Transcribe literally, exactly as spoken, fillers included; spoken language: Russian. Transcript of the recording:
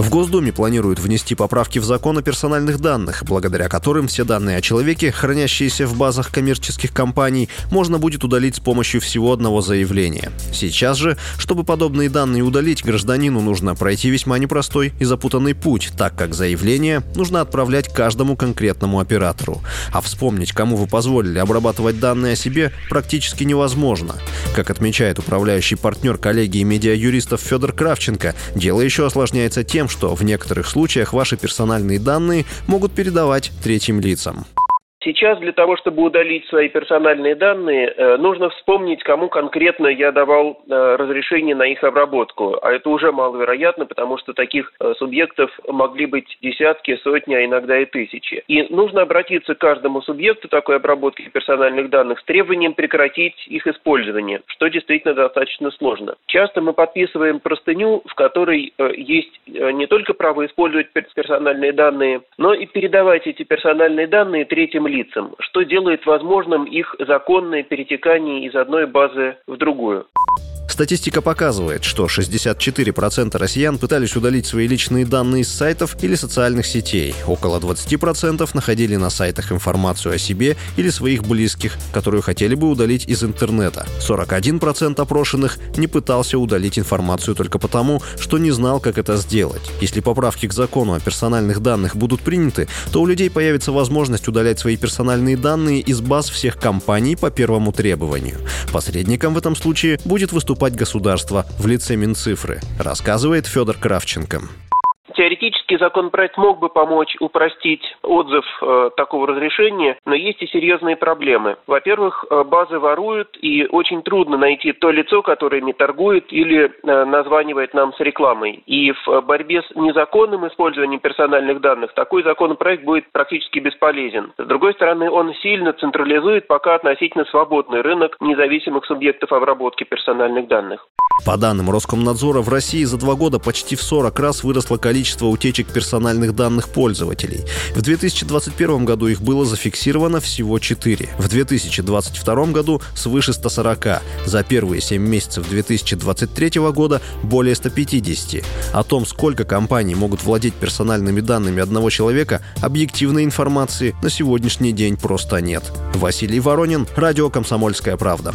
В Госдуме планируют внести поправки в закон о персональных данных, благодаря которым все данные о человеке, хранящиеся в базах коммерческих компаний, можно будет удалить с помощью всего одного заявления. Сейчас же, чтобы подобные данные удалить, гражданину нужно пройти весьма непростой и запутанный путь, так как заявление нужно отправлять каждому конкретному оператору. А вспомнить, кому вы позволили обрабатывать данные о себе, практически невозможно. Как отмечает управляющий партнер коллегии медиа-юристов Федор Кравченко, дело еще осложняется тем, что в некоторых случаях ваши персональные данные могут передавать третьим лицам. Сейчас для того, чтобы удалить свои персональные данные, нужно вспомнить, кому конкретно я давал разрешение на их обработку. А это уже маловероятно, потому что таких субъектов могли быть десятки, сотни, а иногда и тысячи. И нужно обратиться к каждому субъекту такой обработки персональных данных с требованием прекратить их использование, что действительно достаточно сложно. Часто мы подписываем простыню, в которой есть не только право использовать персональные данные, но и передавать эти персональные данные третьим лицам, что делает возможным их законное перетекание из одной базы в другую. Статистика показывает, что шестьдесят четыре процента россиян пытались удалить свои личные данные с сайтов или социальных сетей. Около двадцать процентов находили на сайтах информацию о себе или своих близких, которую хотели бы удалить из интернета. сорок один процент опрошенных не пытался удалить информацию только потому, что не знал, как это сделать. Если поправки к закону о персональных данных будут приняты, то у людей появится возможность удалять свои персональные данные из баз всех компаний по первому требованию. Посредником в этом случае будет выступать государства в лице Минцифры, рассказывает Федор Кравченко. Теоретически законопроект мог бы помочь упростить отзыв э, такого разрешения, но есть и серьезные проблемы. Во-первых, базы воруют, и очень трудно найти то лицо, которое ими торгует или э, названивает нам с рекламой. И в борьбе с незаконным использованием персональных данных такой законопроект будет практически бесполезен. С другой стороны, он сильно централизует пока относительно свободный рынок независимых субъектов обработки персональных данных. По данным Роскомнадзора, в России за два года почти в сорок раз выросло количество утечек персональных данных пользователей. В две тысячи двадцать первом году их было зафиксировано всего четыре. В две тысячи двадцать втором году свыше ста сорока. За первые семь месяцев две тысячи двадцать третьего года более ста пятидесяти. О том, сколько компаний могут владеть персональными данными одного человека, объективной информации на сегодняшний день просто нет. Василий Воронин, радио «Комсомольская правда».